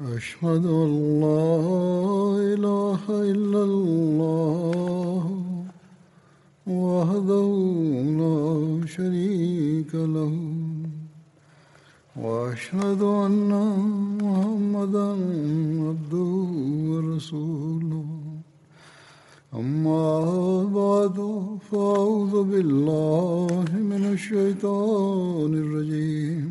أشهد أن لا إله إلا الله وحده لا شريك له وأشهد أن محمدا عبده ورسوله أما بعد فأعوذ بالله من الشيطان الرجيم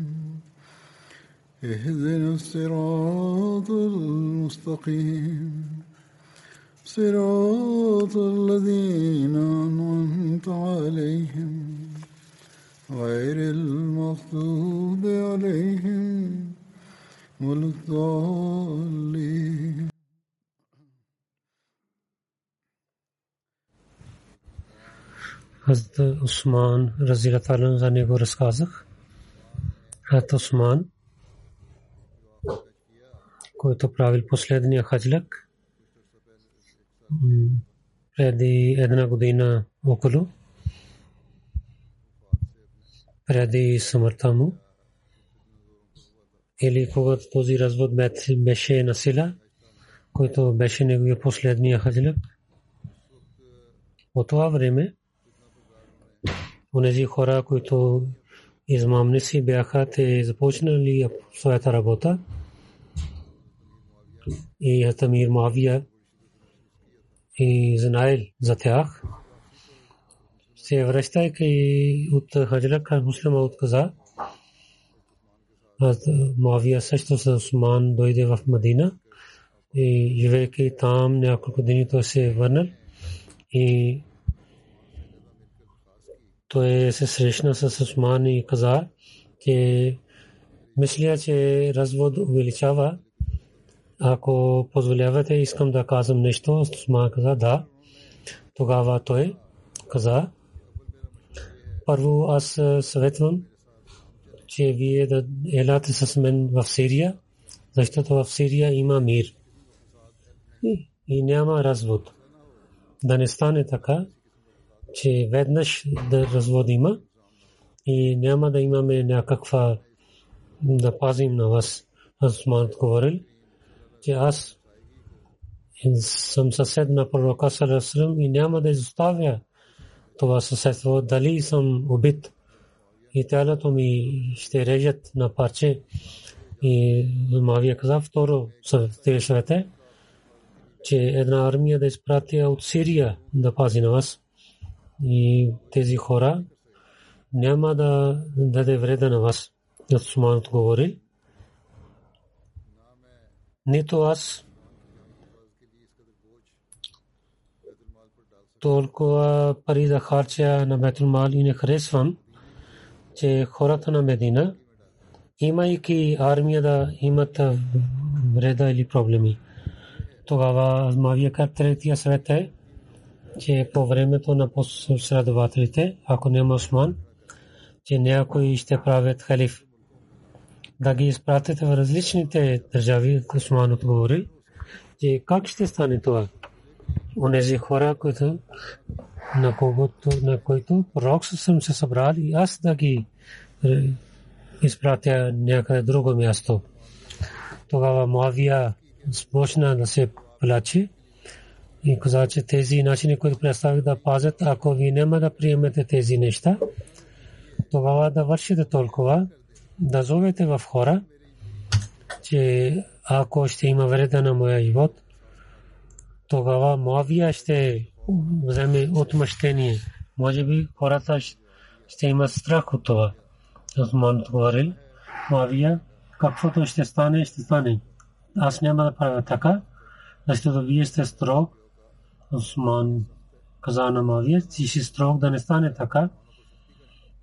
اهدنا الصراط المستقيم صراط الذين أنعمت عليهم غير المغضوب عليهم ولا الضالين حضرت عثمان رضی اللہ تعالیٰ عنہ نے کو رسکازخ حضرت عثمان който правил последния хаджляк преди една година около, преди смъртта му, или когато този развод беше на сила, който беше неговия последния хаджляк. От това време онези хора, които измамници бяха, те започнали своята работа. И Хазрат Амир Муавия и знаел за тях. Се връщайки от хаджляка, муслима отказа. Хазрат Муавия също с Осман дойде в Мадина и живеейки там няколко дни, той се върнал и той се срещна с Осман и каза, че мисля, че развод увеличава. Ако позволявате, искам да казвам нещо. Осман каза да. Тогава той каза, първо аз съветвам, че вие да еляте с мен в Сирия, защото в Сирия има мир и няма развод. Да не стане така, че веднъж да развод има и няма да имаме някаква да пазим на вас. Осман говорил, че аз съм съсед на пророка Сарасрам и няма да изоставя това съседство. Дали съм убит и тялото ми ще режат на парче. И Мавия каза, второ съвете, че една армия да изпратя от Сирия да пази на вас. И тези хора няма да даде вреда на вас. Осман говори, нито аз толкова пари да харча на Бейтул Мал и не харесвам, че хората на Медина, имайки армия да имат вреда или проблеми. Тогава Мавия каза, третия съвет е, че по времето на последователите, ако няма Осман, че някой ще правят халиф. Да ги изпратите в различните държави. Осман отговори, че как ще стане това? Онези хора, на които пророк съм се събрал и аз да ги изпратя някъде друго място. Тогава Муавия започна да се плаче и каза, че тези начини, които представих да пазят, ако ви няма да приемете тези неща, тогава да вършите толкова, да зовете в хора, че ако ще има вреда на моя живот, тогава Муавия ще вземе отмъщение. Може би хората ще имат страх от това. Осман говорил, Муавия, каквото ще стане, ще стане. Аз няма да правя така, защото вие сте строг. Осман каза на Муавия, че си строг да не стане така,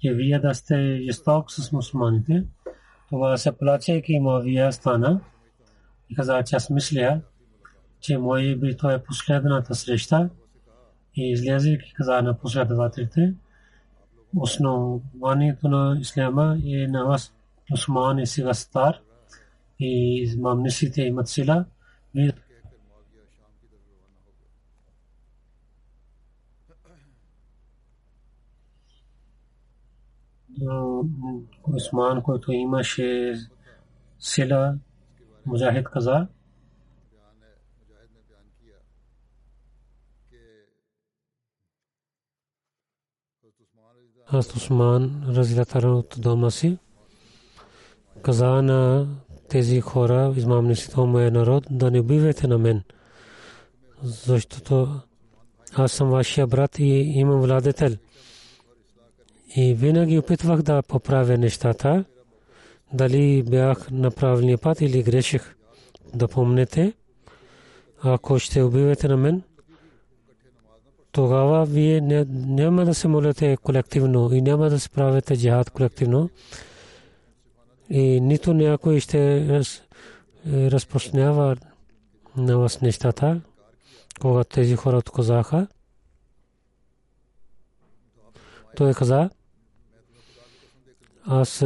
че вие да сте жесток с мусулманите. Това се плаче, че Муавия стана и каза, че аз мисля, че мои би то е последната среща, и излезе и каза на последователите, основанието на Ислама е на вас, Осман е сега стар и измамниците имат сила. Осман, който имаше сила, Муджахид каза, аз Осман разлятарен от дома си, каза на тези хора, измамниците от моя народ, да не убивайте на мен, защото аз съм вашия брат и имам владетел. И винаги опитвах да поправя нещата, дали бях на правилния път или греших. Да помнете, ако ще убивате на мен, тогава вие няма да се молите колективно и няма да се правите джихад колективно. И нито някой ще разпространява на вас нещата, когато тези хора отказаха. Той каза, аз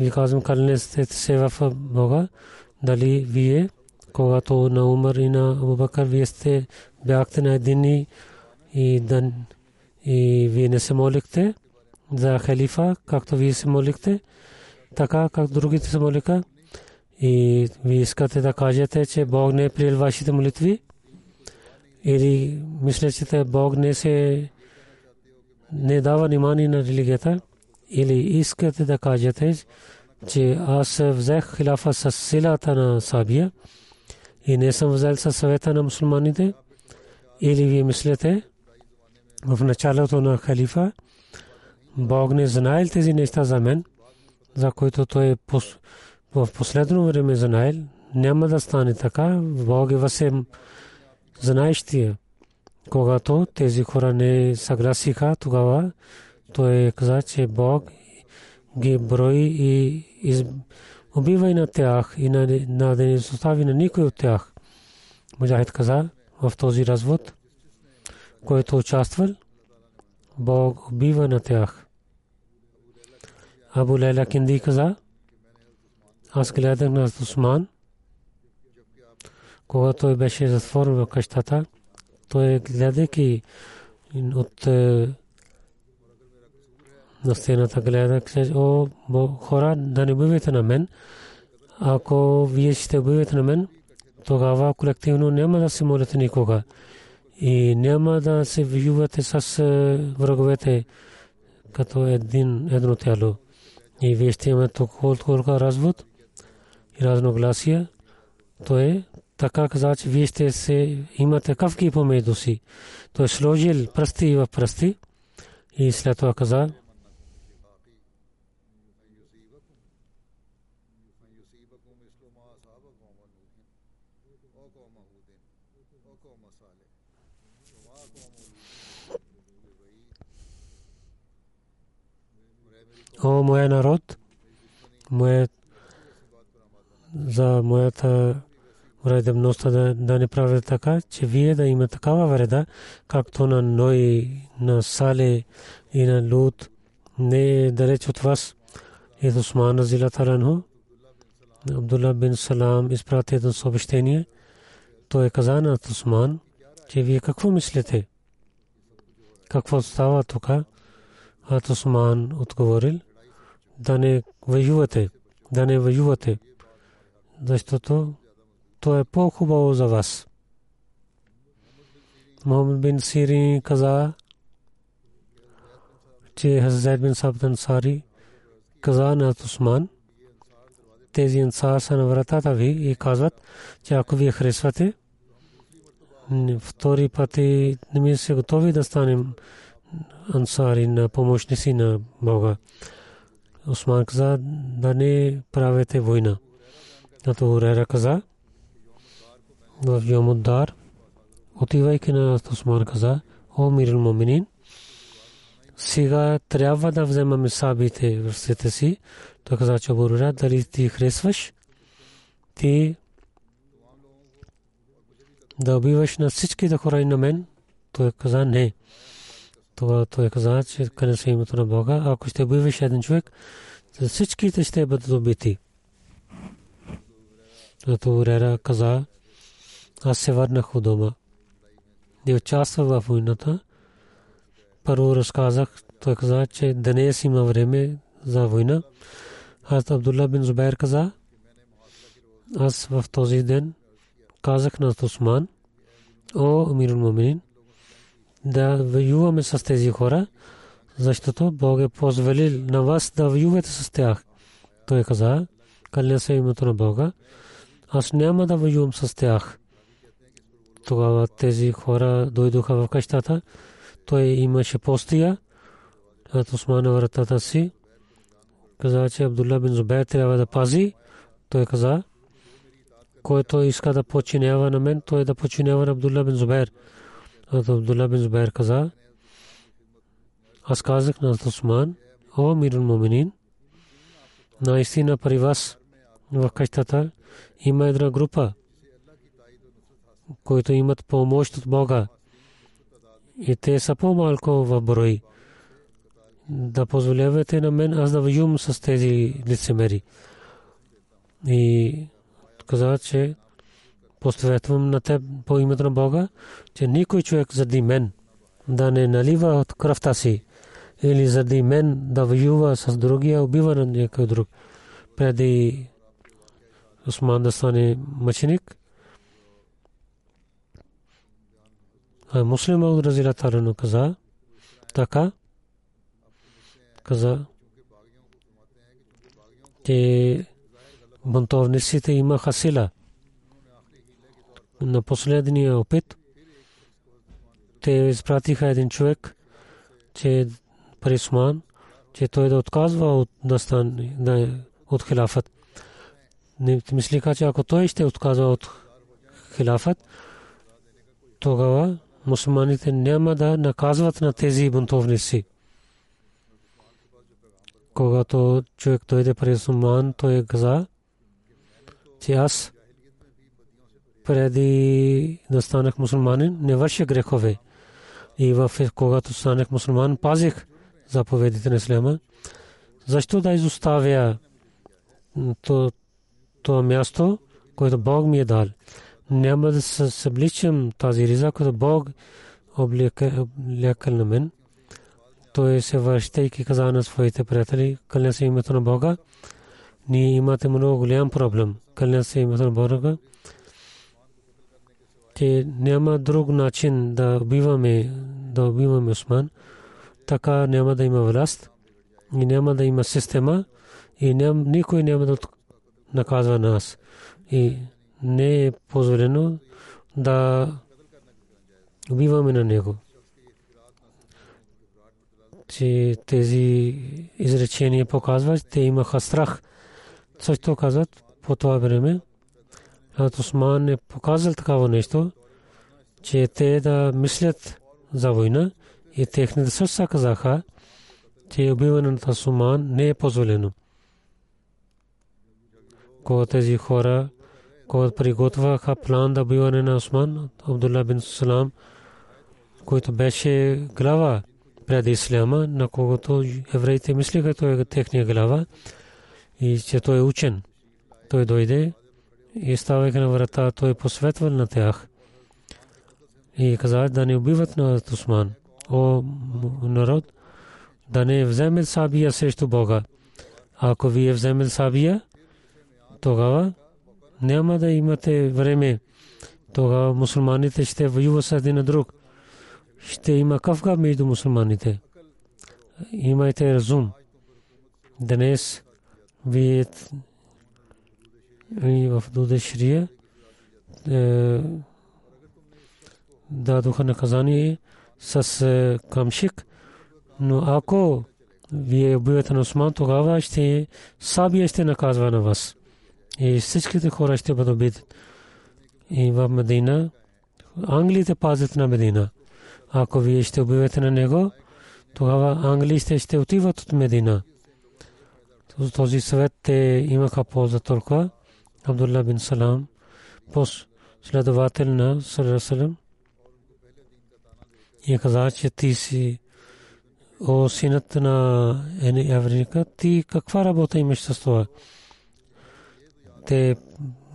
ви казвам, кълне сте се в Бога, дали вие, когато на Умар и на Абубакър, вие сте бяхте на един и ден и вие не се молихте за халифа, както вие се молихте, така как другите се молиха. И вие искате да кажете, че Бог не е приел вашите молитви или мислите, че Бог не се не дава внимание на религията. Или искате да кажете, че аз взех хилафа с силата на Сабия и не съм взел със съвета на мусулманите. Или вие мислите, в началото на халифа, Бог не знаел тези неща за мен, за които той в последно време знаел. Няма да стане така. Бог е въсем знаещия. Когато тези хора не съгласиха, тогава той каза, че Бог ги брои и убива и на тях, и на да не остави на никой от тях. Муджахид каза, в този развод, който участвал, Бог убива на тях. Абу Лейла Кинди каза, аз гледах на Осман, когато той беше затворен в къщата, той гледайки от на стената гледа, че о, хора, да не бъдете на мен. Ако вие ще бъдете на мен, тогава колективно няма да се молите никога. И няма да се виждате с враговете като едно тяло. И вие ще имате толкова развод и разногласия. То е така каза, че вие ще имате кавки помежду си. Той сложил пръсти в пръсти и след това каза, о, моя народ, за моята вредност да не правите така, че вие да имате такава вреда, както на Ной, на Сале и на Лут, не далеч от вас. Ед Осман разилата ранху, Абдулла бин Салам изпрати едно съобщение. Той каза на Осман, че вие какво мислите? Какво става тук? А Осман отговорил, да не воювате, да не воювате, защото то е по-хубаво за вас. Мохамед бин Сирин каза, че Хазрат бин Сабт Ансари каза на Осман, тези ансар са на вратата ви и казват, че ако вие харесвате, втори пъти не ми се готови да станем ансари на помощници на Бога. Осман каза, да не правите война. Ато Урера каза, в Йомуддар, отивайки на Осман каза, о мирил моминин, сега трябва да вземаме сабите в ръцете си. Той каза, че Абу Урера, дали ти харесваш? ти да убиваш на всички да хорай на мен. Той каза не. Това той каза, че където името на Бога, ако ще убиваш един човек, всичките ще бъдат убити. Зато Урера каза, аз се върнах у дома. Не участвах в войната. Първо разказах, той каза, че днес има време за война. Аз Абдулла бин Зубайр каза, аз в този ден казах на Усман, о Амирул Муминин, да воюваме с тези хора, защото Бог е позволил на вас да воювате с тях. Той каза, кълня се името на Бога, аз няма да воювам с тях. Тогава тези хора дойдоха в къщата, той имаше постия, от Усман на вратата си, каза, че Абдулла бин Зубайр трябва да пази. Той каза, който иска да подчинява на мен, той да подчинява на Абдулла бин Зубайр. Абдулла бин Зубайр каза, аз казах на Усман, о Амирул Муминин, наистина при вас в къщата има една група, които имат помощ от Бога и те са по-малко в брой. Да позволявате на мен аз да воювам с тези лицемери. И каза, че посветвам на теб по името на Бога, че никой човек заради мен да не налива от кръвта си или заради мен да воюва с другия, убива на някой друг. Преди Усман да стане мъченик, а муслим от Разилат Арану каза, така, каза, че бунтовниците имаха сила. На последния опит те изпратиха един човек, че при Усман, че той да отказва от хилафът. Мислиха, че ако той ще отказва от хилафът, тогава мусулманите няма да наказват на тези бунтовници. Когато човек дойде при Усман, той каза, че аз преди да станах мусулманин не върших грехове. И когато станах мусулман, пазих заповедите на Ислама. Защо да изоставя това място, което Бог ми е дал? Няма да се събличам тази риза, която Бог облекал на мен. Той се връщайки каза на своите приятели, кълня се името на Бога, ние имате много голям проблем. Кълня се името на Бога, че няма друг начин да убиваме Усман. Така няма да има власт и няма да има система и никой няма да наказва нас. И не е позволено да убиваме на него. Че тези изречения показват, те имаха страх. Също казват по това време, а Усман е показал такава нещо, че те да мислят за война и техните сърца казаха, че убиване на Усман не е позволено. Когато тези хора, когато приготвяха план да убиване на Усман, Абдулла бин Салам, който беше глава преди Исляма, на когото евреите мислиха, той е техния глава и че той е учен. Той дойде и ставайки на врата, той посветвал на тях и каза да не убиват на Усман. О народ, да не вземе сабия срещу Бога. Ако вие вземе сабия, тогава няма да имате време. Тогава мусулманите ще воюват с един друг. Ще има кафка между мусулманите. Имайте разум. Днес вие в Дудешрия дадоха наказание с камшик, но ако вие убивате на Усман, тогава ще сабия ще наказва на вас. И всичките хора ще бъдат убити. И в Медина, англите пазят на Медина. Ако вие ще убивате на него, тогава англите ще отиват от Медина. Този съвет те имаха полза толкова, Abdullah bin Salam, post следовател на Сърсалам и каза, че ти си о синът на Еврика, ти каква работа имаш с това? Те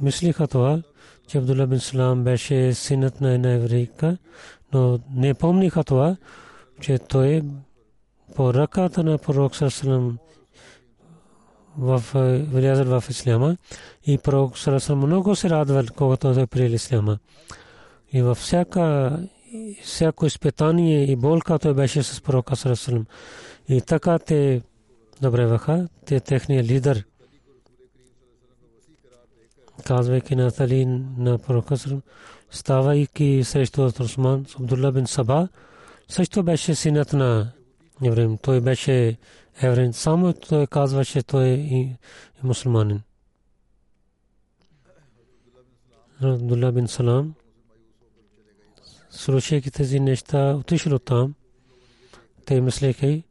мислиха това, че Абдулла бин Салам беше синът на Еврика, но не помниха това, че той по ръката на пророк Сърсалам влязъл в Исляма и пророк Сърсалам много се радвал, когато той приел Исляма. И във всяко изпитание и болка той беше с пророка Сърсалам. И така те добреваха, те техният лидер, казвайки на Али на пророка Сърсалам, ставайки срещу Осман, Абдулла бин Саба, също беше синът на Еврим. Той беше еврин, само той казваше, той е мусулманин. Абдулла бин Салам, слушайки тези неща, отишъл там. Те мислеха,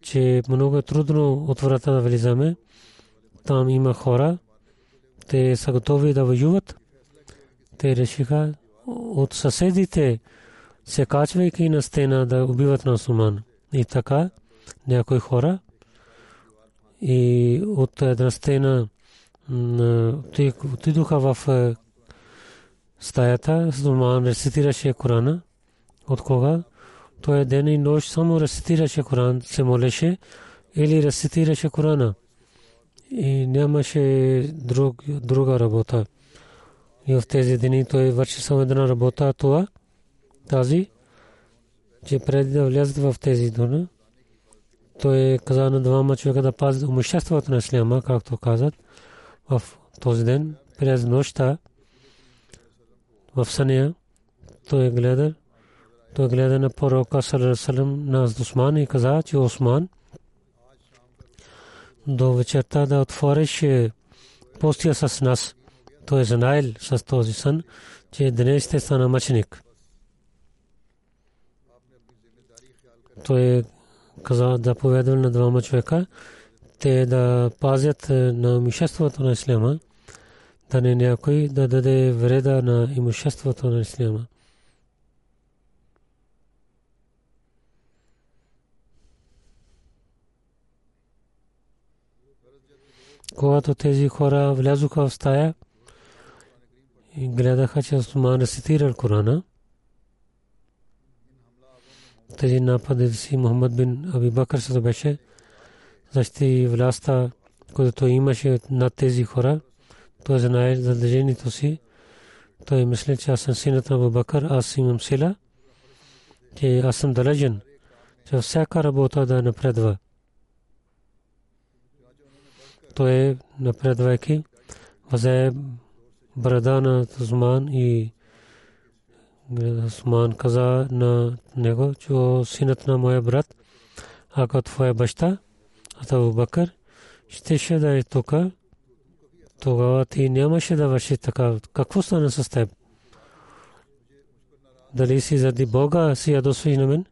че много трудно от врата да влизаме. Там има хора, те са готови да воюват. Те решиха от съседите, се качвайки на стена, да убиват на мюсюлман. И така някои хора и от една стена отидоха в стаята, мюсюлман рецитираше Корана, от кога той ден и нощ само рецитираше Коран, се молеше или рецитираше Корана и нямаше друга работа. И в тези дни той върши само една работа, това тази, че преди да влязат в тези дни, той каза на двама човека да пазят имуществото на Исляма, както казат в този ден. През нощта в съня той гледа на пророка Сърсалам, на Осман и каза, че Осман, до вечерта да отвориш постия с нас. Той е знаел с този сън, че днес ще стана мъченик. Той каза да поведал на двама човека, те да пазят на имуществото на Исляма, да не някой да даде вреда на имуществото на Исляма. Когато тези хора влязоха в стая и гледаха, че Осман рецитирал Корана, тези нападници Мухаммад бин Аби Бакър се беше защити властта, която имаше над тези хора. Той знае задължението си. Той мисли, че аз съм синът на Абу Бакър, аз имам сила, че аз съм длъжен, че всяка работа да напредва. Той напредвайки взе брада на Осман и Осман каза на него, че синът на моя брат, ако твоя баща, Абу Бакър, щеше да е тук, тогава ти нямаше да върши така. Какво стана с теб? Дали си заради Бога си ядосвай на мен?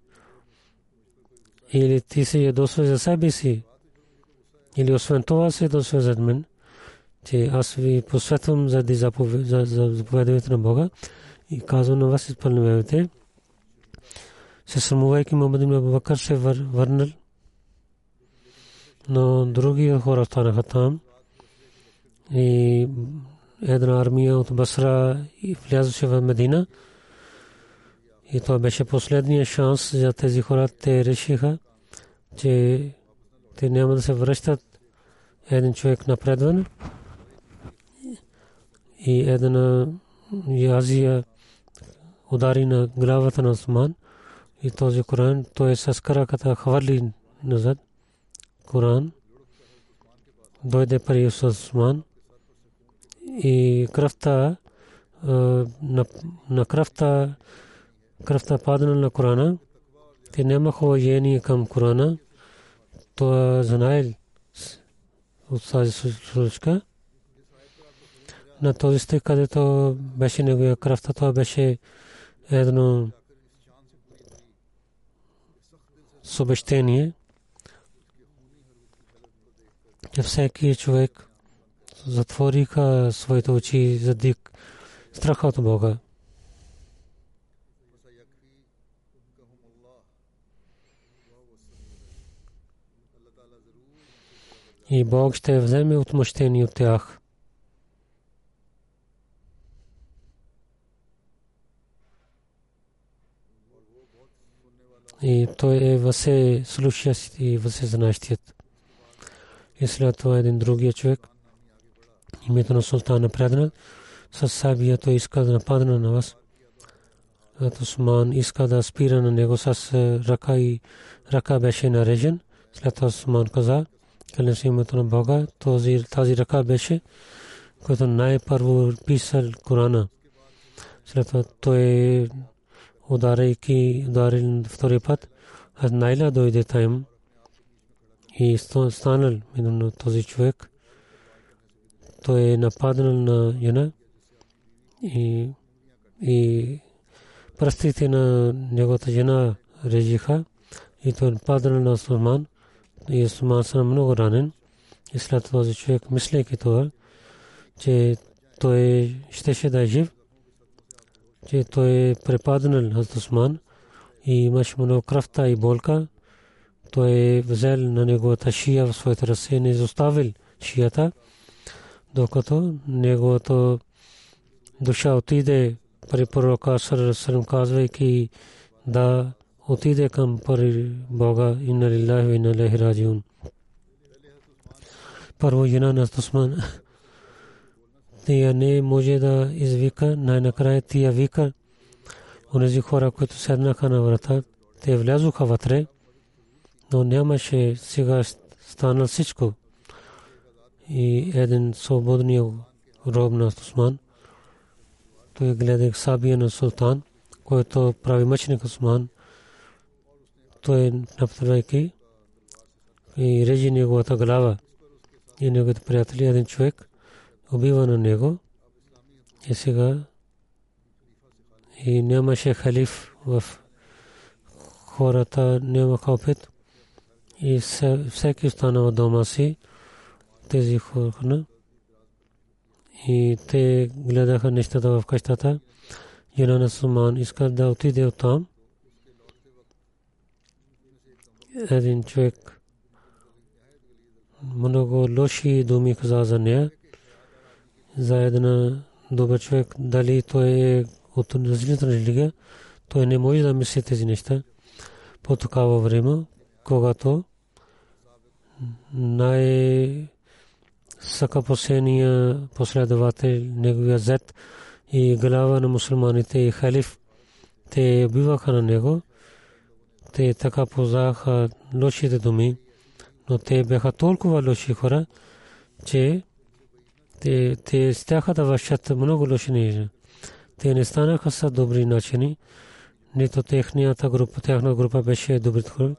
Или ти си ядосвай за себе си? Или освен това се досве зад мен, че аз ви посветвам заради заповедите на Бога и казвам на вас изпълнявайте. Се срамувайки, Мухаммад ибн Абу Бакър се върнал, но други хора останаха там и една армия от Басра влязоше в Медина и това беше последния шанс за тези хора. Те решиха, че те няма да се връщат. Един човек напредван и една язия удари на главата на Осман и този Коран той с краката хвърли назад. Коран дойде при Осман и кръвта падна на Корана. Те нямаха уважение към Корана. Той знаел от тази случка. На този стих, където беше неговия кръвта, това беше едно съобщение. Всеки човек затвориха своите очи заради страха от Бога. И Бог ще вземе отмъщение от тях. И той е въсе слушащ и въсе знаещият. И след това един другия човек, името на султана Предна, със сабия той иска да нападна на вас. Осман иска да спира на него с ръка и ръка беше нарежен. След това Осман каза, клянем се името на Бога, тази ръка беше, който най-първо писал Корана. След това той ударил втори път, аз Найла дойде там и станал на този човек. Той е нападнал на Юна и пръстите на неговата жена режиха и той нападнал на Осман. И Осман са много ранен. И след този човек, мислейки това, че той щеше да е жив, че той е препаднал от Осман и имаше много кръвта и болка. Той е взел на неговата шия в своите ръце, не изоставил шията, докато неговата душа отиде при пророка Сърсърм, казвайки да отиде към пари Бога, инна лилахи ва инна илайхи раджиун. Първо жена на Осман, тия не може да извика, най-накрая тия вика. Онези хора, които седнаха на врата, те влязоха вътре, но нямаше сега станал всичко. И един свободния роб на Осман, той гледах сабия на султан, който прави мъчник Осман, той нападайки и режи неговата глава и неговите приятели, един човек убива на него. И сега и нямаше халиф в хората, нямаха опит и всеки остана в дома си, тези хора, и те гледаха нещата в къщата. Юна на Осман иска да отиде оттам. Един човек много лоши думи каза за нея, за една добър човек, дали той е от различна религия, той не може да мисли тези неща. По такава време, когато най-съкъпосения последовател, неговия зет и глава на мусулманите и халиф, те убиваха на него. Те така позаха лошите думи, но те бяха толкова лоши хора, че те стяха да вършат много лоши неща. Те не станаха са добри начини, нито тяхната група беше добри хора.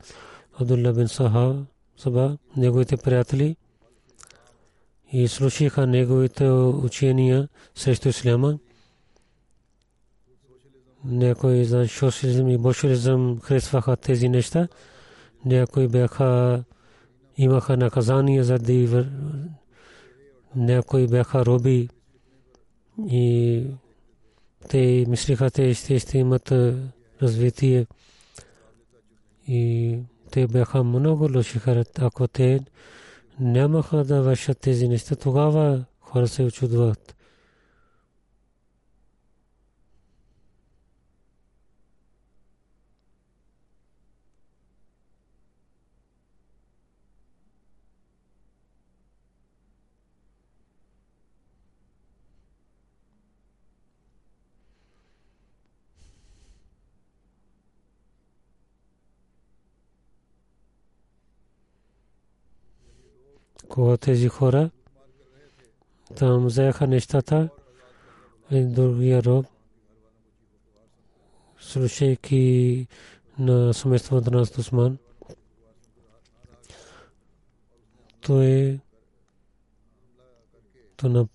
Абдулла бин Саба, неговите приятели, и слушаха неговите учения срещу исляма. Някои за социализъм и болшевизъм харесваха тези неща. Някои имаха наказания за дивър. Някои бяха роби. И те мислиха, те ще имат развитие. И те бяха много лоши хора. Ако те нямаха да вършат тези неща, тогава хора се очудват. Когато тези хора там взеха нещата, другия роб, слушайки на съмеството на Осман, той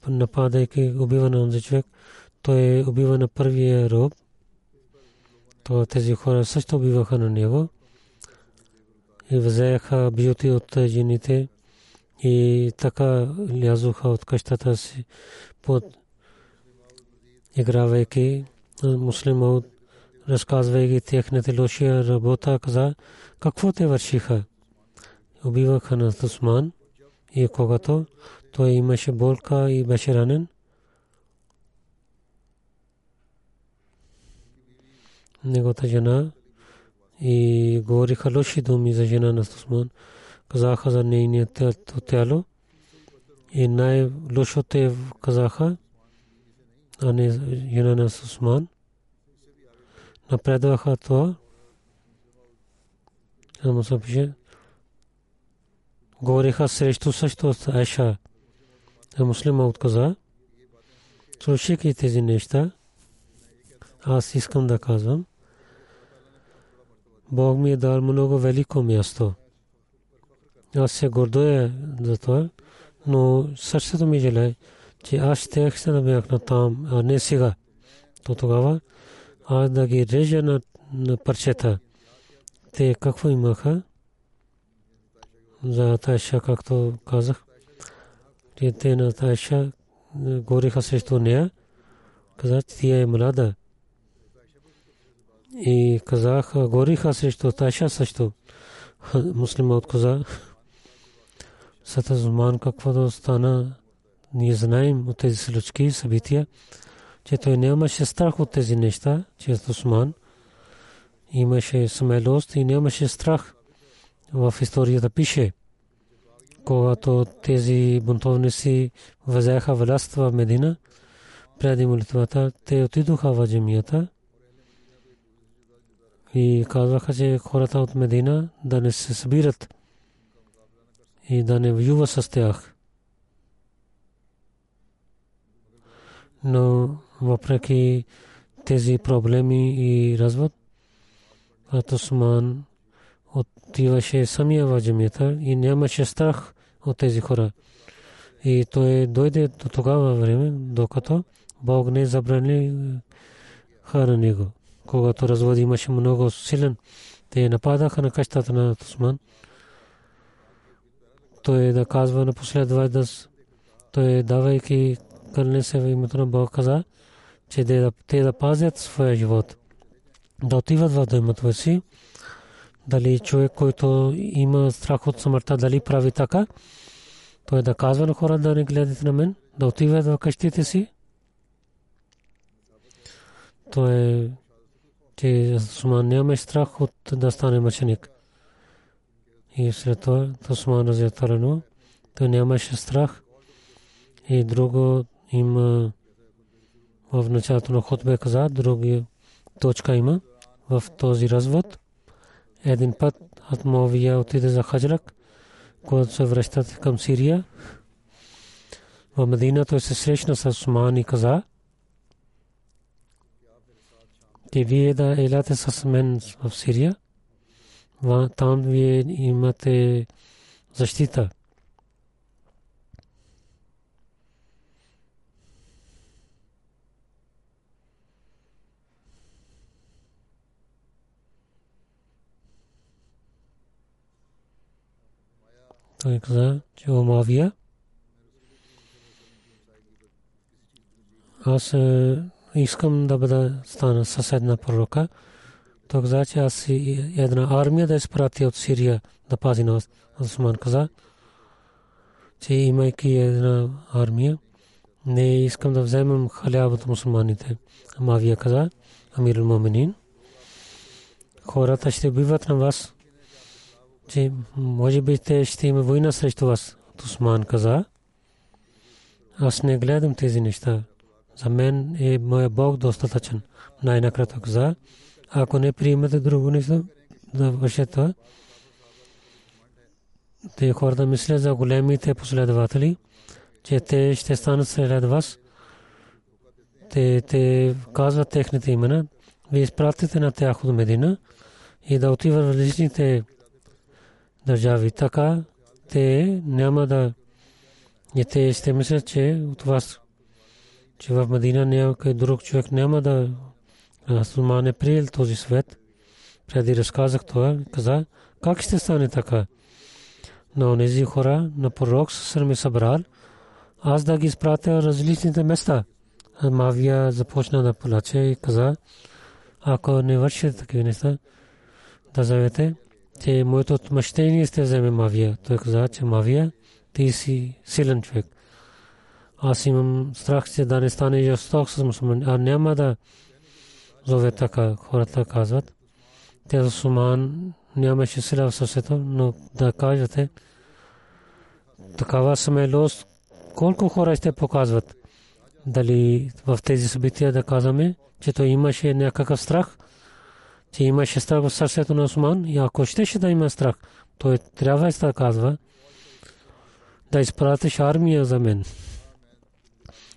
нападайки убива на онзи човек, той убива на първия роб, то тези хора също убиваха на него и взеха бюти от жените и така лязоха от къщата си под игравейки муслимот, разказвайки техните лошия работа, каза какво те вършиха. Убиваха на Усман и когато той имаше болка и беше ранен, неговата жена и говориха лоши думи за жена на Усман, казаха за нейното тяло и най-лошото казаха, а не жена на Усман. Напредваха това. Амусапише говориха срещу също с Айша. Муслима отказа. Слушайки тези неща, аз искам да казвам, Бог ми е дал много велико място. Аз се гордоя за това, но сърцето ми желае, че аз щях да бях на там, а не сега. То тогава аз да ги режа на парчета. Те какво имаха? За Айша, както казах, че те на Айша говориха срещу нея. Казах, тя е млада. И казах, говориха срещу Айша също. Муслима отказа. Сата Зуман каквото стана, ние знаем от тези случки, събития, че той нямаше страх от тези неща, че Усман имаше смелост и нямаше страх. В историята пише, когато тези бунтовници взеха власт в Медина, преди молитвата, те отидоха в джамията и казваха, че хората от Медина да не се събират и да не воюва с тях. Но въпреки тези проблеми и развод, Усман отиваше самия в джамията и нямаше страх от тези хора. И той дойде до тогава време, докато Бог не забрани хара него. Когато развод имаше много силен, те нападаха на къщата на Усман. Той да казва напоследва, той давайки кълне се в името на Бог каза, че те да пазят своя живот. Да отиват в доймата си. Дали човек, който има страх от смъртта, дали прави така? Той да казва на хората да не гледат на мен, да отиват в къщите си. Той е, че Усман нямаше страх от да стане мъченик. И след това Усман разятарено, той нямаше страх. И друго има в началото на хотбе каза, други точка има в този развод. Един път от Муавия отиде за Хаджрак, когато се връщат към Сирия. В Медина той се срещна с Усман и каза, че вие да еляте с мен в Сирия, там вие имате защита. Той каза, че о Муавия, аз искам да бъда стана съседна пророка. Той каза, че аз една армия да изпрати от Сирия да пази нас. Усман каза, че имайки една армия, не искам да вземем халяб от мусулманите. Муавия каза, амирул муминин, хората ще биват на вас. Че може би те ще има война срещу вас. Усман каза, аз не гледам тези неща. За мен е моя Бог достатъчен. Най-накратко каза, ако не приемете друго нещо, да вършете това. Те хората мислят за големите последователи, че те ще станат сред вас. Те казват техните имена. Вие изпратите на тях от Медина и да отиват в различните държави. Така те няма да не те ще мислят, че от вас, че в Медина някой друг човек няма да Усман е приел този свет. Преди разказах това, каза, как ще стане така? на онези хора на пророк съм събрал, аз да ги изпратя различните места. Мавия започна да плаче и каза: ако не вършите такива неща, да знаете, че моето отмъщение ще вземе Мавия. Той каза, че Мавия, ти си силен човек. Аз имам страх, че да не стане жесток с мусулмани, а няма да зове така. Хората казват, те мусулман нямаше сила в съвсето, но да кажете, такава смелост, колко хора ще показват. Дали в тези събития да казваме, че той имаше някакъв страх, че имаше страх в сърцето на Осман, и ако щеше да има страх, той трябва да казва, да изпратиш армия за мен.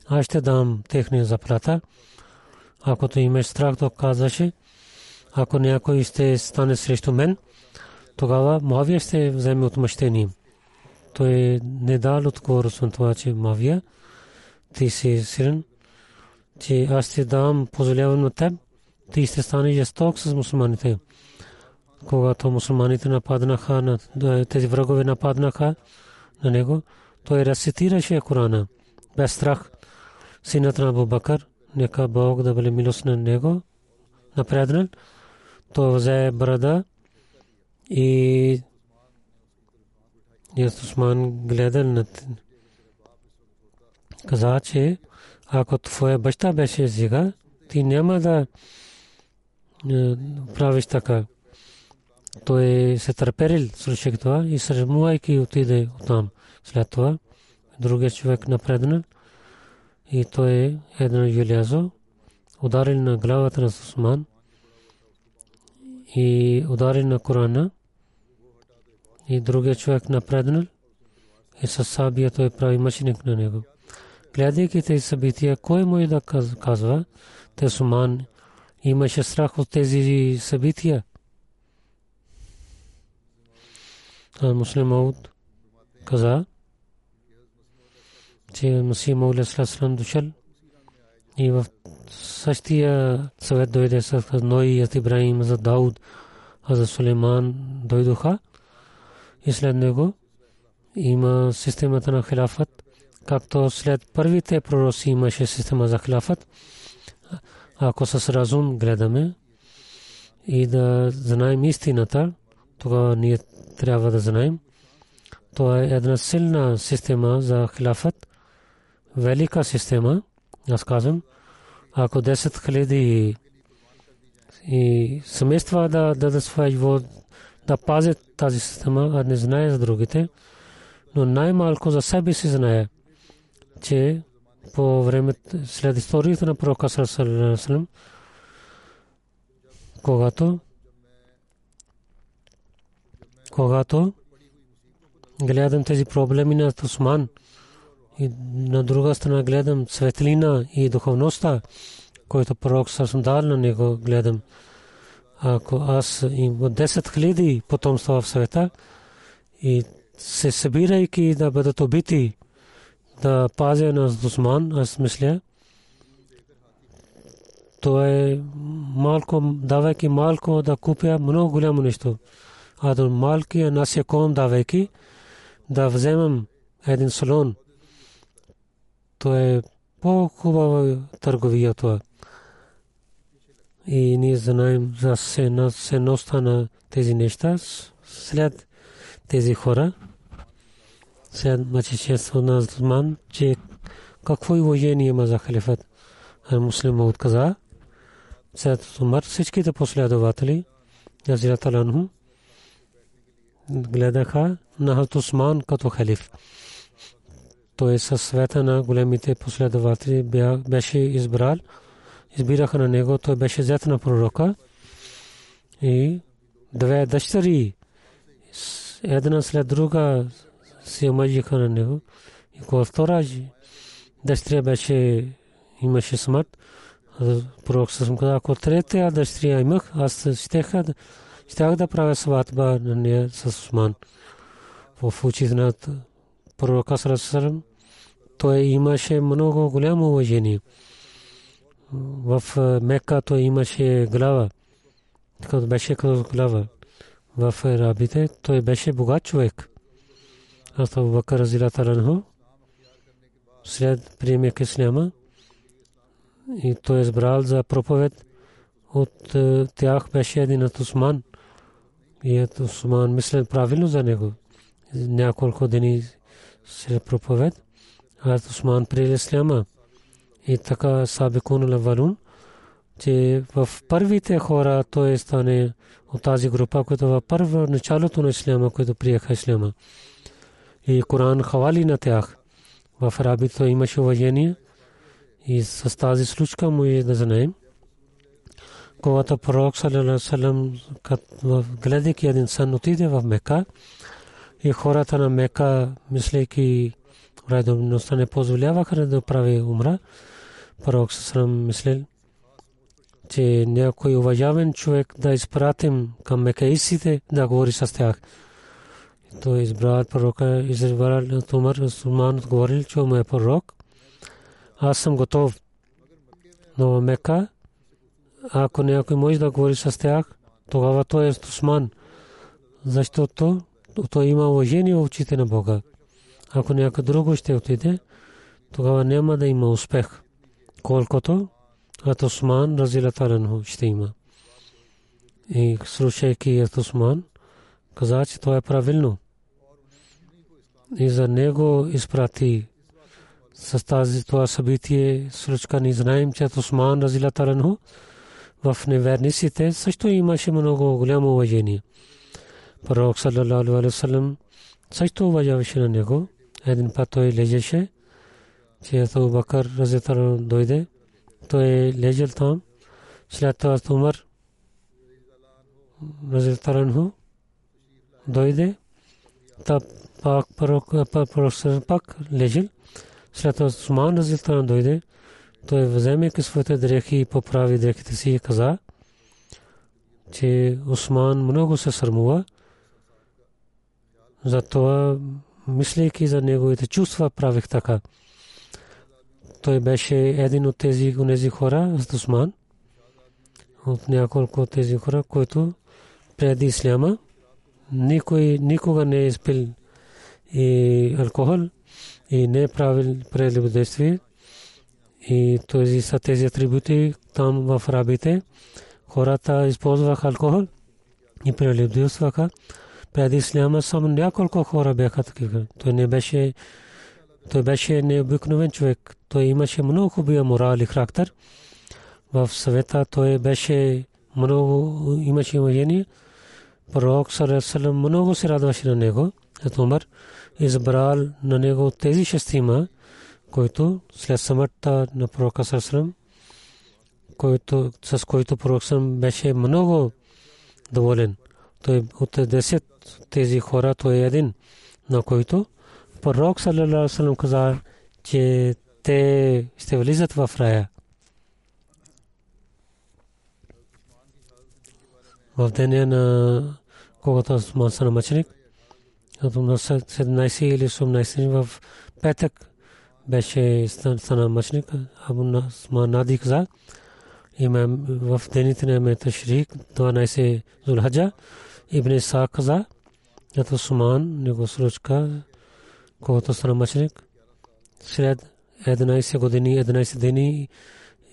Аз ще дам техния заплата. Ако той имаш страх, то казваше, ако някой ще стане срещу мен, тогава Мавия ще вземе отмъщение. Той не дал отговор на това, че Мавия, ти си силен, че аз ти дам позволяване на теб, ти ще стане жесток с мусулманите. Когато мусулманите нападнаха, тези врагове нападнаха на него, той рецитираше Корана без страх. Синът на Абу Бакър, нека Бог да бъде милостив на него, напреднал, той взе брада и Осман гледал на него. Каза, че ако твоя баща беше сега, ти няма да правиш така. Той се търперил, слушах това и срамувайки отиде оттам. След това другия човек напредна и той едно желязо ударил на главата на Осман и ударил на Корана, и другия човек напреднал и със сабия той прави мъченик на него. Гледайки тези събития, кой може да казва, те Осман имаше страх от тези събития? Муслим Мауд каза, че Мусим Мауля Сласлам дошъл и в същия съвет дойде с Ной, Аз Ибраим, за Дауд, за Сулейман дойдоха, и след него има системата на хилафът. Както след първите пророци имаше система за хилафът, ако с разум гледаме и да знаем истината, тогава ние трябва да знаем. Това е една силна система за хилафът, велика система. Аз казвам, ако 10 хиляди и семейства да дадат своя живот, да пазят тази система, а не знае за другите, но най-малко за себе си знае, че по време след историята на пророка ﷺ, когато гледам тези проблеми на Осман и на друга страна гледам светлина и духовността, който пророк ﷺ дал на него, гледам, ако аз имам 10 хиляди потомства в света и се събирайки да бъдат убити, да пазя на Осман, аз мисля, то е малко, давайки малко да купя много голямо нещо. А до малкия насеком давайки, да вземам един салон, то е по-хубава търговия това. И ние знаем за ценността на тези неща. След тези хора, след мъченичеството на Осман, че какво и воение има за халифат. Муслим Мауд каза, след Умар всичките последователи на Хазрат Алианху гледаха на Хазрат Осман като халиф. Той със света на големите последователи беше избрал, избираха на него, той беше зет на пророка и две дъщери, една след друга се омъжиха на него. И когато втора дъщеря беше, имаше смърт, пророк съм казал, ако третия дъщеря имах, аз щях да правя сватба на нея с Осман. В очите на пророка ﷺ той имаше много голямо уважение. В Мека той имаше глава, като беше като глава. В арабите той беше богат човек. Абу Бакр разиллаху анху след приеме к исляма и той избрал за проповед от тях беше един Усман. И Усман мислил правилно за него. Няколко дни след проповед Усман прие исляма. И така сабикун лавалун, че в първите хора той стане от тази група, която в първо началото на исляма, който приеха исляма. И Коран хвали на тях. В арабито имаше уважение и с тази случка може да знаем. Когато пророк саллаллаху алейхи ва саллям гледайки един сън отиде в Мека и хората на Мека, мислейки редовността не позволяваха да прави умра, пророк саллаллаху алейхи ва саллям мислил, че някой уважавен човек да изпратим към мекаисите да говори с тях. Той избрал пророка, избрал Умар, Усман говорил, че му е пророк. Аз съм готов. Но в Мека, ако някой може да говори с тях, тогава той е Усман. Защото той има уважение в очите на Бога. Ако някой друг ще отиде, тогава няма да има успех. Колкото от Усман разиллаху анху ще има. И слушайки от Усман, каза, че това е правилно. И за него изпрати с тази това събитие случка. Не знаем, че Усман разиллаху анху в неверниците също имаше много голямо уважение. Пророк саллаллаху алейхи ва саллям също уважаваше на него. Един път той лежеше, че Абу Бакър разиллаху анху дойде. Той лежал там. След това Умар разиллаху анху дойде. Та пак професор пак лежал. След това Усман разиллаху анху дойде. Той вземайки своите дрехи и поправи дрехите си и каза, че Усман много се срамува. Затова, мислейки за неговите чувства, правих така. Той беше един от тези хора, Усман, от няколко тези хора, които преди исляма никой никога не е изпил и алкохол и не е правил прелюбодействие. И тези са тези атрибути там в арабите. Хората използваха алкохол и прелюбодействаха. Преди исляма само няколко хора бяха такива. Той беше необикновен човек. Той имаше много хубавия морал и характер. В света той беше много, имаше уважение. Пророк саллаллаху алейхи ва саллям много се радваше на него. Умар избрал на него тези шестима, който след смъртта на пророка саллаллаху алейхи ва саллям, с който пророк беше много доволен. Той от 10 тези хора той е един, на който пророк саллаллаху алейхи ва саллям каза, че те ще влизат в рая. В деня на когато Усман стана мъченик, от 17 или 18 в петък беше стана мъченик. Абу Усман Нади каза, имам в дените на имаме Шрик, 12 Зулхаджа, Ибн Исаак каза, като Усман него случка, когато стана мъченик, след 11 години, 11 дни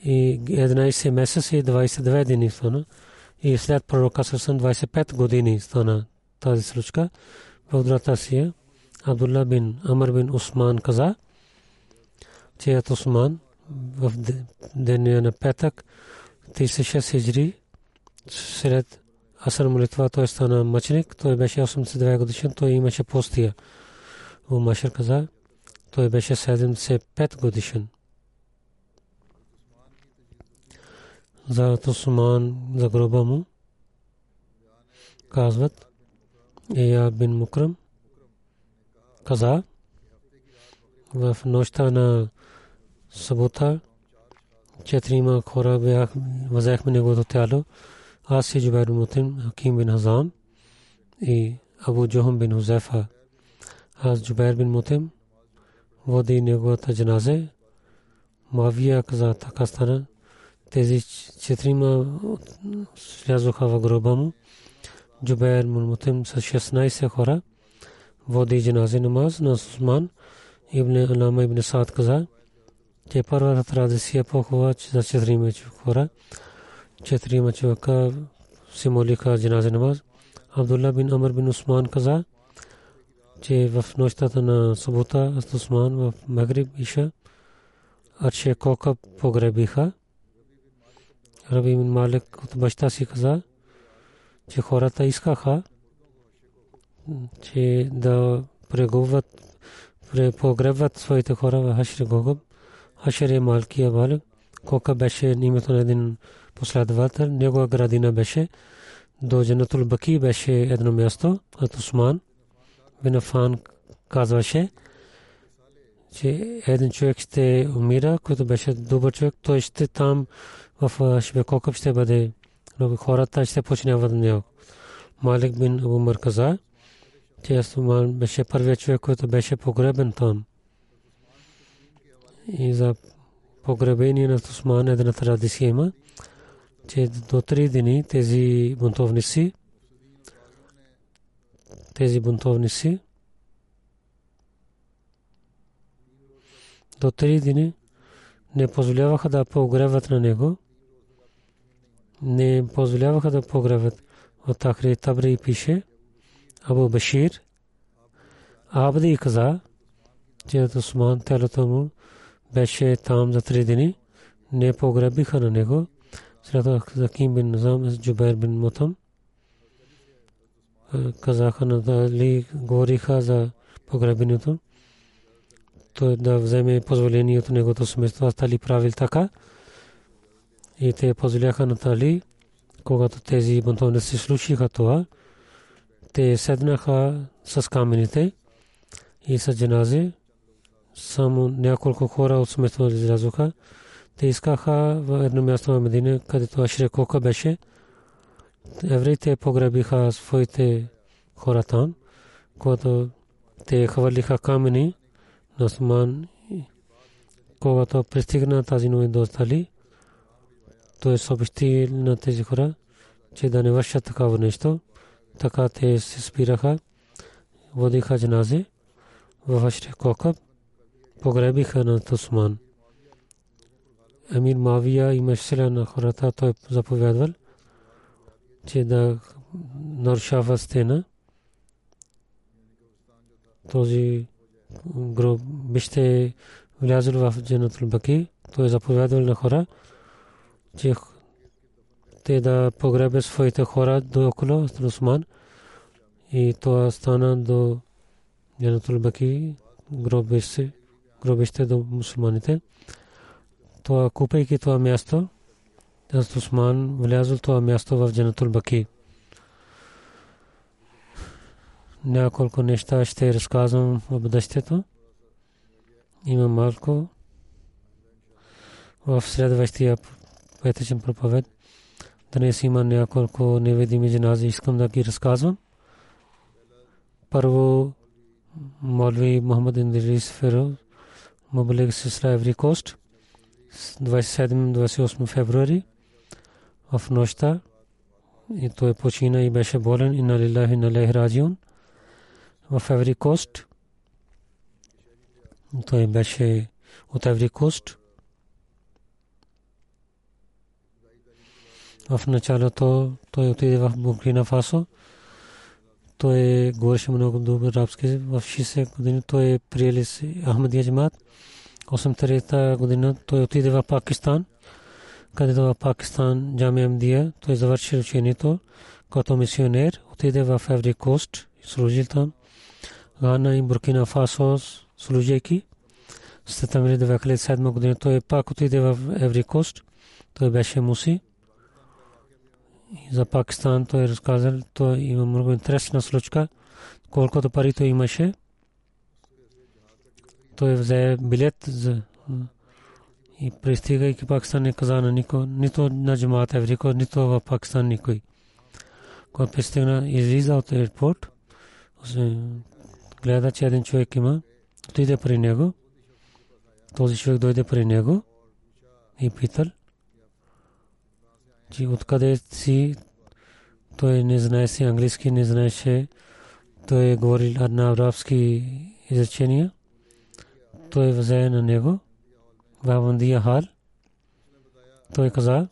и 11 месеца и 22 дни стана. И след пророка саллаллаху алейхи ва саллям 25 години стана тази случка. В другата сия Абдулла бин Амр бин Усман каза, че Усман в деня на петък 36 хиджри след асър молитва той стана мъченик. Той беше 82 годишен, той имаше постия. Умашър каза, той беше 75 годишен. За Усман, за гроба му, казват, Ия бин Мукрам каза, в нощта на събота, 4 хора бях, възехме негото тяло, Аси Джубайр Мутин, Хаким бин Хазам и Абу Джохам бин Хузефа. Аз Джубайр бин Мутин води неговата джаназе. Мавия каза, така стана. Тези 4 слязоха в гроба му. Джубайр бин Мутим с 16 хора води джаназе намаз на Усман ибн Алама ибн Саад каза, че първата традиция похова за четирима човека. Четирима човека се молиха джаназе намаз. Абдулла бин Амр бин Усман каза, че в нощта на събота Усман в Магриб иша арше кока погребиха. Раби бин Малик от баща си каза, че хората искаха, че да погребват своите хора в Хашри Гогоб. Хашри е малкия Малик. Кока беше името на един последовател. Негова градина беше. До Джанатул Баки беше едно място. От Усман бин Афан казваше, че един човек ще умира, който беше добър човек. Той ще там в Шбекокъп ще бъде, но хората ще починяват него. Малик бин Абу Марказа, че Усман беше първият човек, който беше погребен там. И за погребение на Усман една традиция има, че до 3 дни тези бунтовници до 3 дни не позволяваха да погребват на него. Не позволяваха да погребват. От Ахри Табри пише, Абу Башир Абди каза, че Усман телото му беше там за 3 дни. Не погребиха на него. Сред Заким бин Назам, Джубайр бин Мутам казаха на Али, говориха за погребението. Той да вземе позволение от негото семейство. Аз Али правил така. И те позволяха на Али, когато тези бунтовници слушаха това, те седнаха с камените и с джанази. Само няколко хора от семейството излязоха. Те искаха в едно място в Медина, където Ашри Кока беше. Евреите погребиха своите хора там, когато те хвърлиха камъни на Усман. Когато пристигна тази новина до Али, той съобщи на тези хора, че да не вършат такава нещо. Така те се спираха, водиха джанази в Ашри Кока, погребиха на Усман. Амир Мавия имаше сила на хората, той заповядвал, че да нарушава стена. Този гроб беше влязъл в Джанатул Баки. Той заповядвал на хора, че те да погребят своите хора до около Усман. И това стана до Джанатул Баки, гробище до мусулманите. Това купейки това място, Усман влязъл това място в Джанатул Баки. Няколко неща ще разказвам в бъдещето. Има малко в следващия петъчен проповед. Днес има няколко невидими джанази, искам да ги разказвам. Първо, молви Мохамед Индрис Феров, Мобилег Сесра Еври Кост. 27-28 февруари в нощта и той почина и беше болен. Инна лилахи инна илайхи раджиун. В Еври Кост той беше от Еври Кост. В началото той отиде в Буркина Фасо. Той говореше много добър арабски. В 60 години той приели Ахмадия джамаат. 1983 година той отиде в Пакистан, където в Пакистан Джамия Ахмадия той завърши учението като мисионер. Отиде в Еври Кост, служил там. Гана и Буркина Фасо служейки. С 2007 година той пак отиде в Еври Кост. Той беше муси. За Пакистан той разказал, той има много интересна случка. Колкото пари той имаше, той взе билет и пристигайки Пакистан не каза на никой, нито на джамаат Еври Кост, нито в Пакистан никой. Когато пристигна, излиза от аеропорт, гледа, че един човек има, отиде при него. Този човек дойде при него и питал, че откъде си. Той не знаеше английски, не знаеше той говорил една арабски изречение. Той взе на него вавандия хал. Той каза,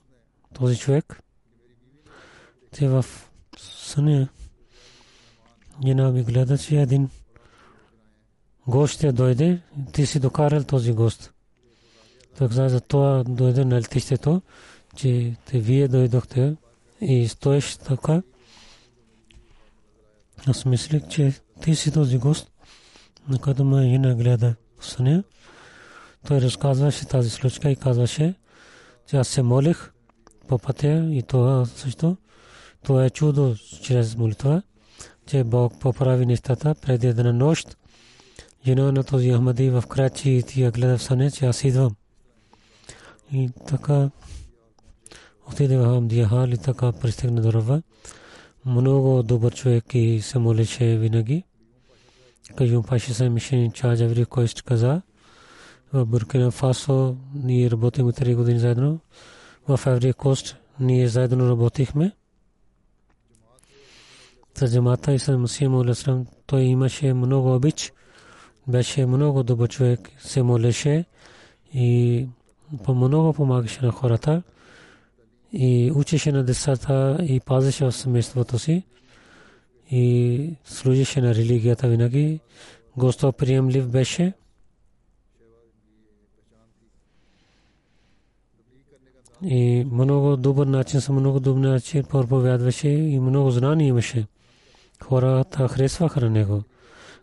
този човек, те в съня жена ми гледа, че един гост ще дойде, ти си докарал този гост. Той каза, за това дойде на летището, че те вие дойдохте и стоиш така. Аз мислих, че ти си този гост, на който ме жена гледа в съня. Той разказваше тази случка и казваше, че аз се молих по пътя и това също. Това е чудо чрез молитва, че Бог поправи нещата. Преди една нощ, жена на този Ахмади в Крачи и тия гледа в съня, че аз идвам. И така отиде в Ахмадия хал и така пристигна до Рава. Много добър човек и се молеше винаги. Кажем, паше се мишени чао джаври, кой ще каза. В Буркина Фасо ние работихме 3 години заедно. В Айвори Кост ние заедно работихме. Таджамата и съм си молесрам. Той имаше много обич. Беше много добър човек. Се молеше и много помагаше на хората. И учеше на децата и пазеше в семейството си. И служеше на религията винаги. Гостоприемлив беше. И много добър начин, с много добър начин проповядваше и много знание имаше. Хората харесваха на него.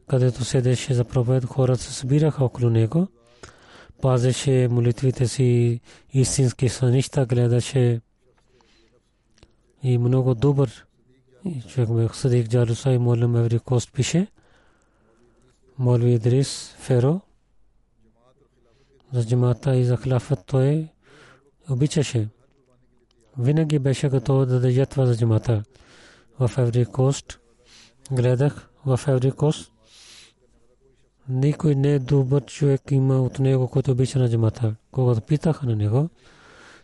Където седеше за проповед, хората се събираха около него. Пазеше молитвите си, истински сънища гледаше. И много добър човек ме Садик Джалуса и Молам Еври Кост пише. Молви Идрис Феро. За джамата и за хилафът той обичаше. Винаги беше готов да жертва за джамата. В Еври Кост гледах, в Еври Кост никой не добър човек има от него, който обича на джамата. Когато питаха на него,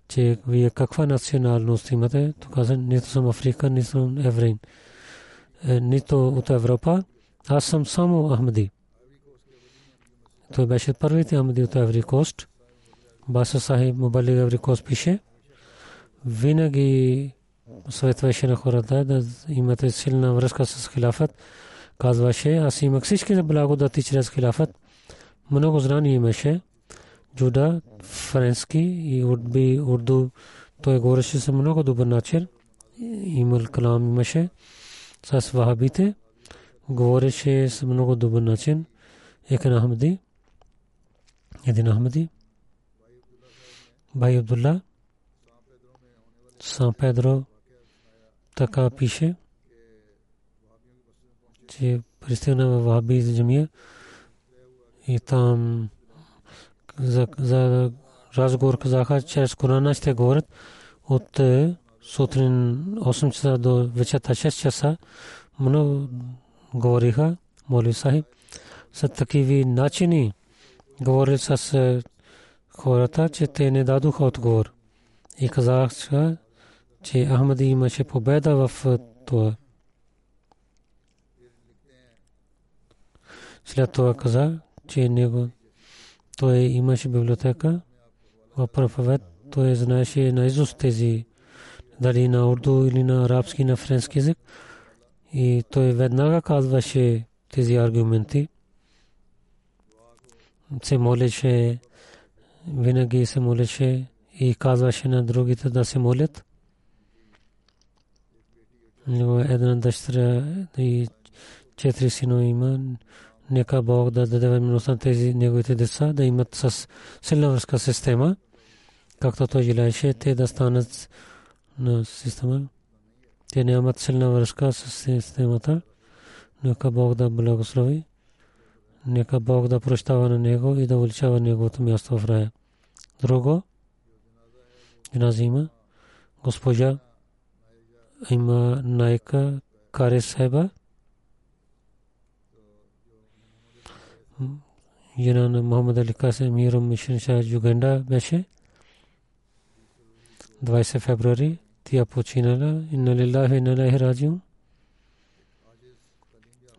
че вие каква националност имате, то каза, нито съм Африка, нито съм евреин, нито от Европа, аз съм само Ахмади. Той беше първите Ахмади от Айвори Кост. Баса Сахиб Мубалиг Айвори Кост пише, винаги съветваше на хората да имате силна връзка с хилафът. Казваше, аз имах всички благодати чрез хилафът. Много знания имаше. Джуда, френски и урду. Той говореше с много добър начин. Имал калам имаше. С вахабите говореше с много добър начин. Един Ахмади. Бай Абдулла. Сан Педро така пише, че пристигна в Вахаби за джамия и там за разговор казаха, чрез Корана ще говорят от сутрин 8 часа до вечерта 6 часа. Много говориха, моли Сахиб, с такива начини говорили с хората, че те не дадоха отговор. И казаха, че Ахмади имаше победа в това. След това каза, че него той имаше библиотека в проповед. Той знаеше наизуст тези, дали на урду или на арабски, на френски език. И той веднага казваше тези аргументи. Се молеше, винаги се молеше и казваше на другите да се молят. Една дъщеря и 4 синове има. Нека Бог да даде възможност на тези неговите деца да имат с силна връзка система, както той желаеше, те да станат на система. Те нямат силна връзка с системата. Нека Бог да благослови. Нека Бог да прощава на него и да увеличава неговото място в рая. Друго, джаназа има госпожа има Найка Каре Сайба. جنہوں نے محمد علی قاسم میرم مشن شاہ یوگنڈا بیشے 22 فبروری تیا پوچھینا ان للہ و ان الیہ راجعون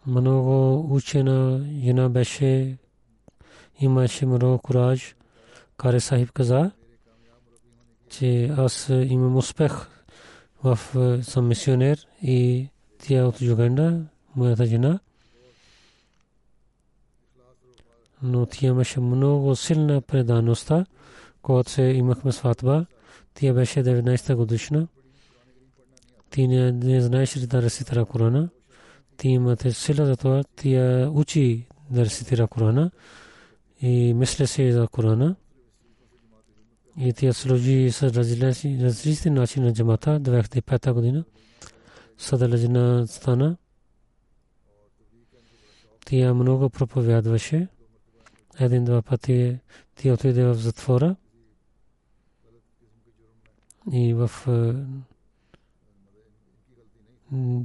много учена жена беше, имаше много кураж. Каре Сахиб каза, че аз имам успех в съм мисионер и тя от Юганда, моята жена. Но тя имаше много силна преданост, когато се имахме сватба. Тя беше 19 годишна. Ти не знаеше да рецитира Корана. Ти имате сила за това. Тя учи да рецитира Корана и мисля се за Корана. И тя служи с различни начини на джамата. 2005 година Сададжина стана. Тя много проповядваше. Един-два пъти тя отиде в затвора. И в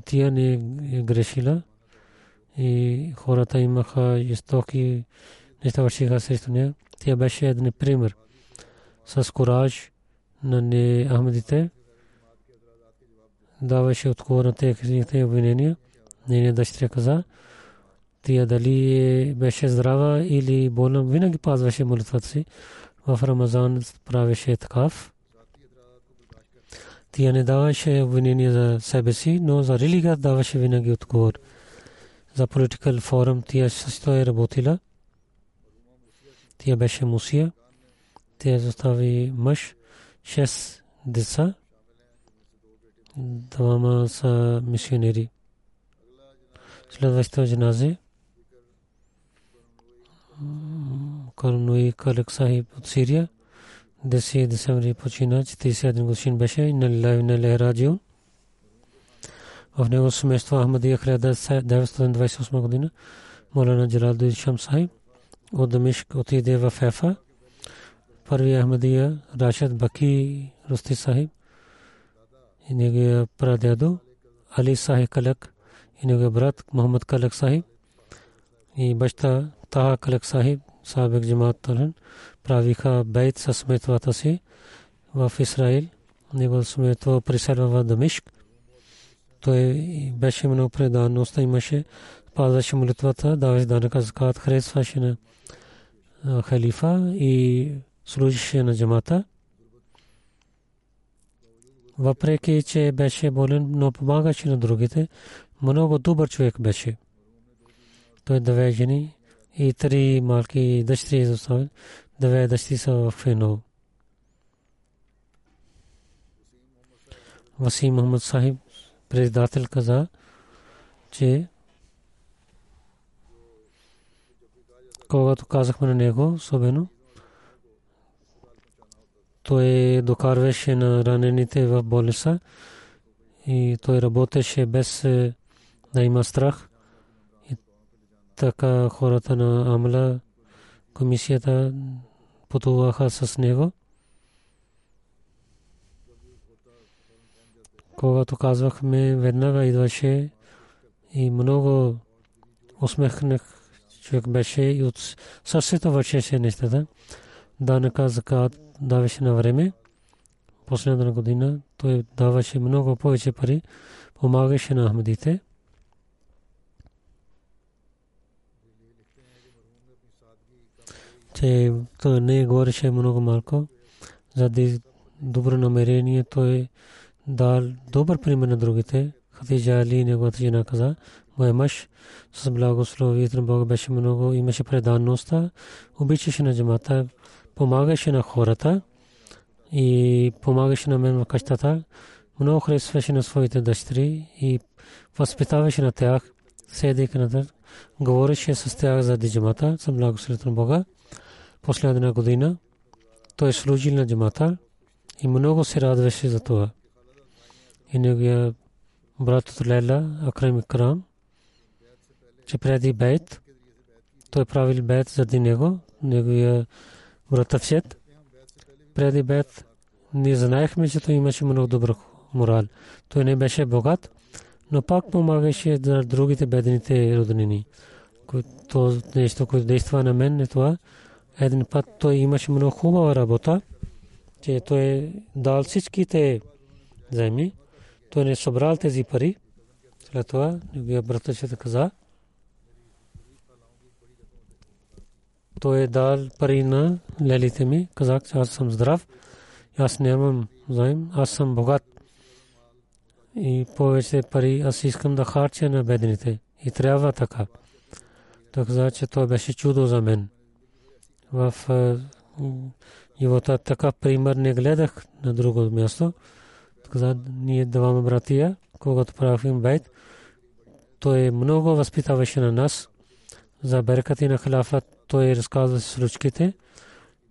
тя не грешила и хората имаха жестоки неща вършиха срещу нея. Тя беше един пример с кураж на неахмедите. Даваше отговор на техните обвинения. Нейния дъщеря каза, тя дали беше здрава или болна, винаги пазваше молитвата си. В Рамазан правеше такав. Тя не даваше обвинение за себе си, но за религия даваше винаги отговор. За политикал форум тя също е работила. Тя беше мусия. Тя застави мъж, 6 деца, двама са мисионери. Следващото джаназе, Карнуи Калек Сахиб от Сирия, 10 декември почина, 41 годишен беше, инна лилахи ва инна илайхи раджиун. В него семейство Ахмадия 1928 година, Молана Джалалуддин Шамс Сахиб от Дамишк отиде в Фефа. Първи Ахмадия Рашид Баки Русти Сахиб, неговия прадядо Али Сахиб Калек, неговия брат Мохамед Калек Сахиб и баща Таха Калек Сахиб. Сабек Джамат Талан правиха бейт със сметвата си в Израил. Него сметва преселва в Дамишк. Той беше много преданност, имаше, пазваше молитвата, даваше данъка закат, хресваше на халифа и служеше на джамата. Въпреки че беше болен, но помагаше на другите. Много добър човек беше. Той две жени и 3 малки дъщери заставили, 2 дъщери са в Фено. Васим Мохамед Сахиб, председател, каза, че когато казахме на него, особено, той докарваше на ранените в болница и той работеше без да има страх. Така хората на Амла комисията пътуваха с него. Когато казвахме, веднага идваше и много усмихнат човек беше и от сърцето вършеше нещата. Данъка закат даваше на време. Последната година той даваше много повече пари, помагаше на ахмедите. Че той не говореше много малко, заради добро намерение той дал добър пример на другите. Хатиджа Али, неговата жена, каза, мой мъж с благословието на Бога беше много, имаше преданност, обичаше на джамата, помагаше на хората и помагаше на мен в къщата, много харесваше на своите дъщери и възпитаваше на тях, седейки на тях, говореше с тях за джамата, с благословието на Бога. Последна година той служил на джамата и много се радваше за това. И неговия брат от Лейла, Акрам Икрам, че преди бейт, той правил бейт заради него, неговия брат Афсет. Преди бейт не знаехме, че той имаше много добър морал. Той не беше богат, но пак помагаше на другите бедните роднини. То нещо, което действа на мен е това. Един път той имаше много хубава работа, че той дал всичките земи. Той не събрал тези пари. След това, неговия братът каза, то е дал пари на лелите ми. Казах, че аз съм здрав, аз нямам заем, аз съм богат. И повече пари аз искам да харча на бедните. И трябва така. Той каза, че това беше чудо за мен. В живота така пример не гледах на друго място. Каза, ние двама братия, когато правим бейт, той много възпитаваше на нас. За беркати на халафат той разказваше случките.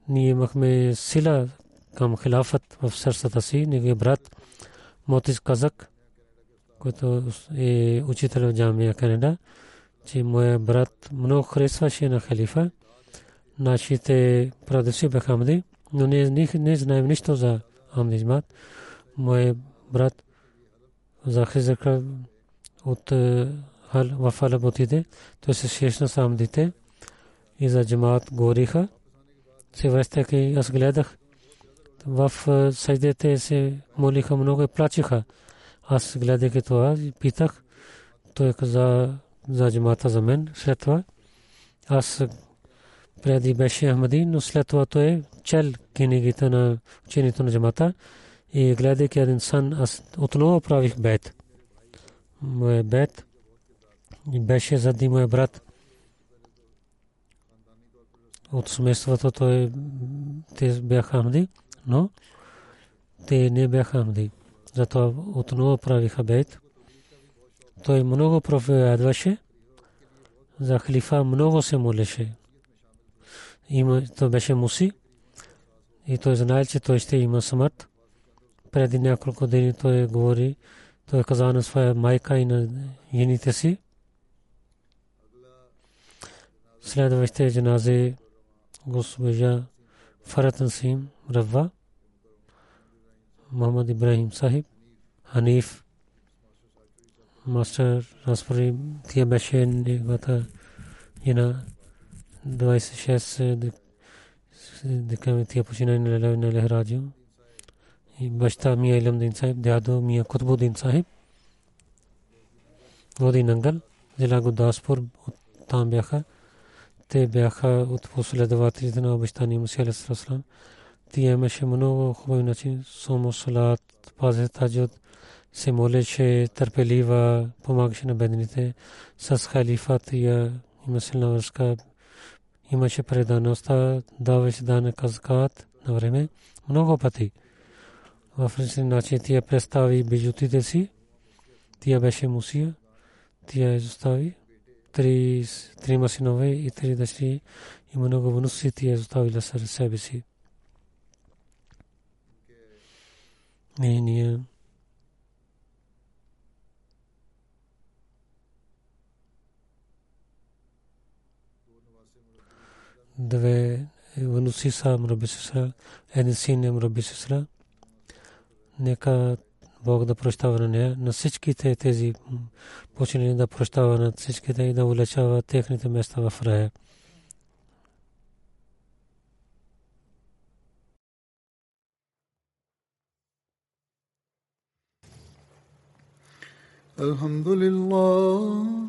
Ние имахме сила към халафат в сърцата си. Неговият брат Мотис Казак, който е учител в Джамия Канада, че моят брат много харесваше на халифа. Нашите прадеси бяха амди, но не знаем нищо за амдизмат. Моят брат Захир Закър от в Алаботите, той се срещна с амдите и за джамаат говориха. Севестъки аз гледах, в садждите се молиха много и плачиха. Аз гледах това и питах. Той каза за джамаата за мен. След това аз преди беше Ахмади, но след това той чел книгите на учението на джамаата и гледах един сън. Аз отново правих бейт. Мой бейт беше заради моя брат. От семейството той бяха Ахмади, но те не бяха Ахмади. Затова отново правиха бейт. Той много проповядваше. За халифа много се молеше. Той беше муси. И той знае, че той ще има смърт. Преди няколко дни той говори. Той каза на своя майка и на жените си. Следващите джанази госпожа Фаратан Сим Равва, Мохамед Ибрахим Сахиб, Ханиф, мастер Распри, тия беше неговата жена. 26 декември тия почина на Лехраджа. И баща Мия Илямдин Сахиб, дядо Мия Кутбудин Сахиб, води Нангал, жила Гурдаспур, там бяха. Те бяха от последователите на обещания Муси алейхи салам. Те имаше много хубави начин. Сумо, салат, пазе, таджуд, се молеше, търпелива, помагаше на бедните. С халифатия има силна връзка. Имаше предаността, даваше данък закат на време. Много пъти. В различни начин тя представи бижутите си. Тя беше мусия. Тя изостави. Трима синове и три дъщери и много вънуси тия оставила сред себе си. Ние две вънуси са мраби сестра, един син е мраби сестра. Нека Бог да прощава на нея, на всичките тези почини да прощава на всичките и да улечава техните места в рая. Алхамдулиллах,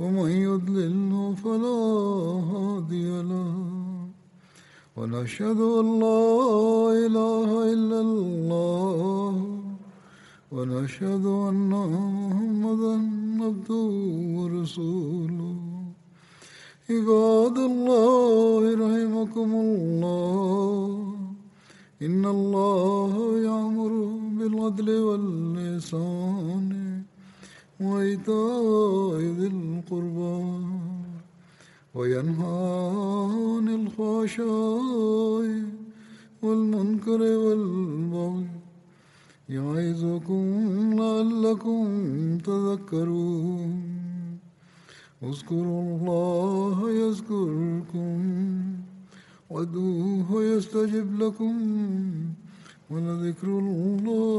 وَمَنْ يُضْلِلْهُ فَلَا هَادِيَ لَهُ وَنَشْهَدُ أَنْ لَا إِلَهَ إِلَّا اللَّهُ وَنَشْهَدُ أَنَّ مُحَمَّدًا عَبْدُهُ وَرَسُولُهُ عِبَادَ اللَّهِ رَحِمَكُمُ اللَّهُ إِنَّ اللَّهَ يَأْمُرُ بِالْعَدْلِ وَالْإِحْسَانِ وَإِيتَاءِ ذِي الْقُرْبَى وَيَنْهَى عَنِ الْفَحْشَاءِ وَالْمُنكَرِ وَالْبَغْيِ يَعِظُكُمْ لَعَلَّكُمْ تَذَكَّرُونَ اذْكُرُوا اللَّهَ يَذْكُرْكُمْ وادعوه يستجب لكم ولذكر الله